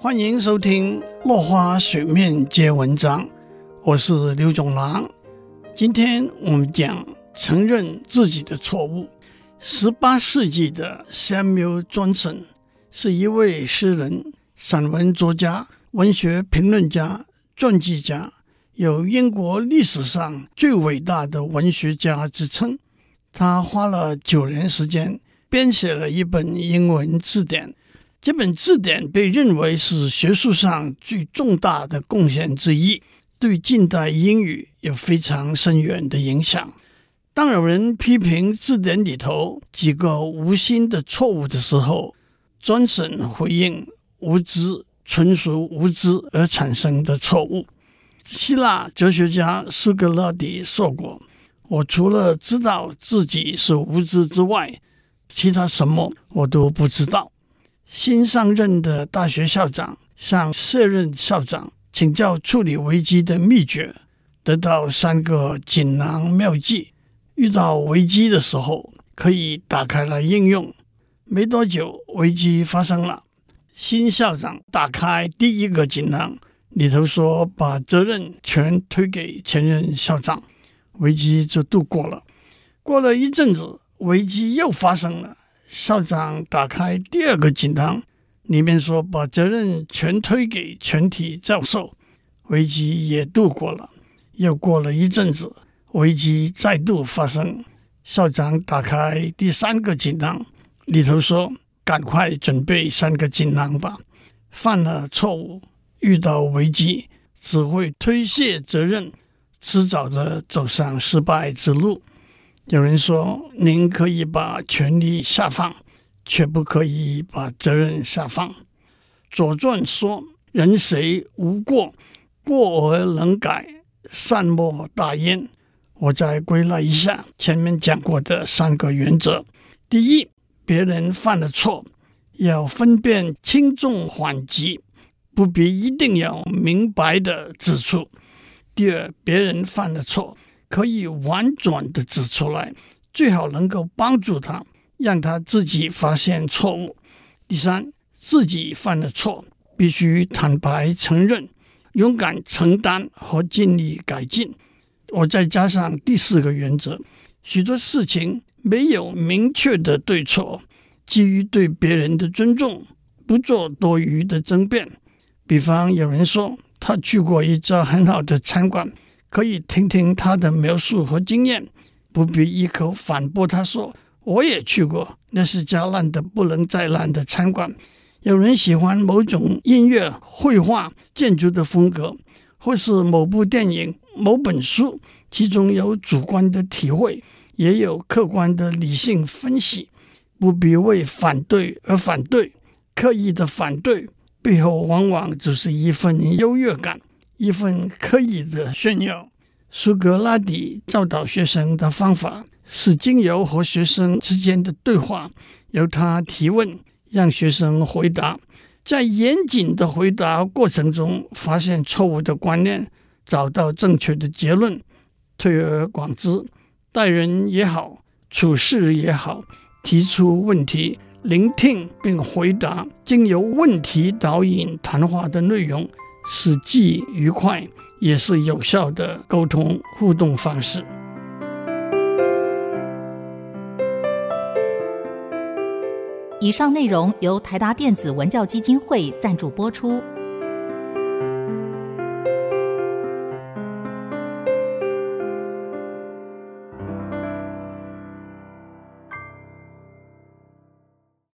欢迎收听落花水面结文章，我是刘总郎。今天我们讲承认自己的错误。18世纪的 Samuel Johnson 是一位诗人、散文作家、文学评论家、传记家，有英国历史上最伟大的文学家之称。他花了9年时间编写了一本英文字典，这本字典被认为是学术上最重大的贡献之一，对近代英语有非常深远的影响。当有人批评字典里头几个无心的错误的时候，Johnson回应：无知，纯属无知而产生的错误。希腊哲学家苏格拉底说过：我除了知道自己是无知之外，其他什么我都不知道。新上任的大学校长向卸任校长请教处理危机的秘诀，得到3个锦囊妙计。遇到危机的时候可以打开来应用。没多久危机发生了，新校长打开第1个锦囊，里头说把责任全推给前任校长，危机就度过了。过了一阵子，危机又发生了，校长打开第2个锦囊，里面说把责任全推给全体教授，危机也度过了。又过了一阵子，危机再度发生，校长打开第3个锦囊，里头说赶快准备3个锦囊吧。犯了错误，遇到危机，只会推卸责任，迟早的走上失败之路。有人说，您可以把权力下放，却不可以把责任下放。左传说：人谁无过，过而能改，善莫大焉。我再归纳一下前面讲过的3个原则。第一，别人犯了错，要分辨轻重缓急，不必一定要明白的指出。第二，别人犯了错，可以婉转地指出来，最好能够帮助他，让他自己发现错误。第三，自己犯了错，必须坦白承认，勇敢承担和尽力改进。我再加上第4个原则，许多事情没有明确的对错，基于对别人的尊重，不做多余的争辩。比方有人说，他去过一家很好的餐馆，可以听听他的描述和经验，不必一口反驳他说，我也去过，那是家烂的不能再烂的餐馆。有人喜欢某种音乐、绘画、建筑的风格，或是某部电影、某本书，其中有主观的体会，也有客观的理性分析，不必为反对而反对。刻意的反对背后往往只是一份优越感，一份刻意的炫耀。苏格拉底教导学生的方法是经由和学生之间的对话，由他提问，让学生回答，在严谨的回答过程中发现错误的观念，找到正确的结论。推而广之，待人也好，处事也好，提出问题，聆听并回答，经由问题导引谈话的内容，是既愉快也是有效的沟通互动方式。以上内容由台达电子文教基金会赞助播出。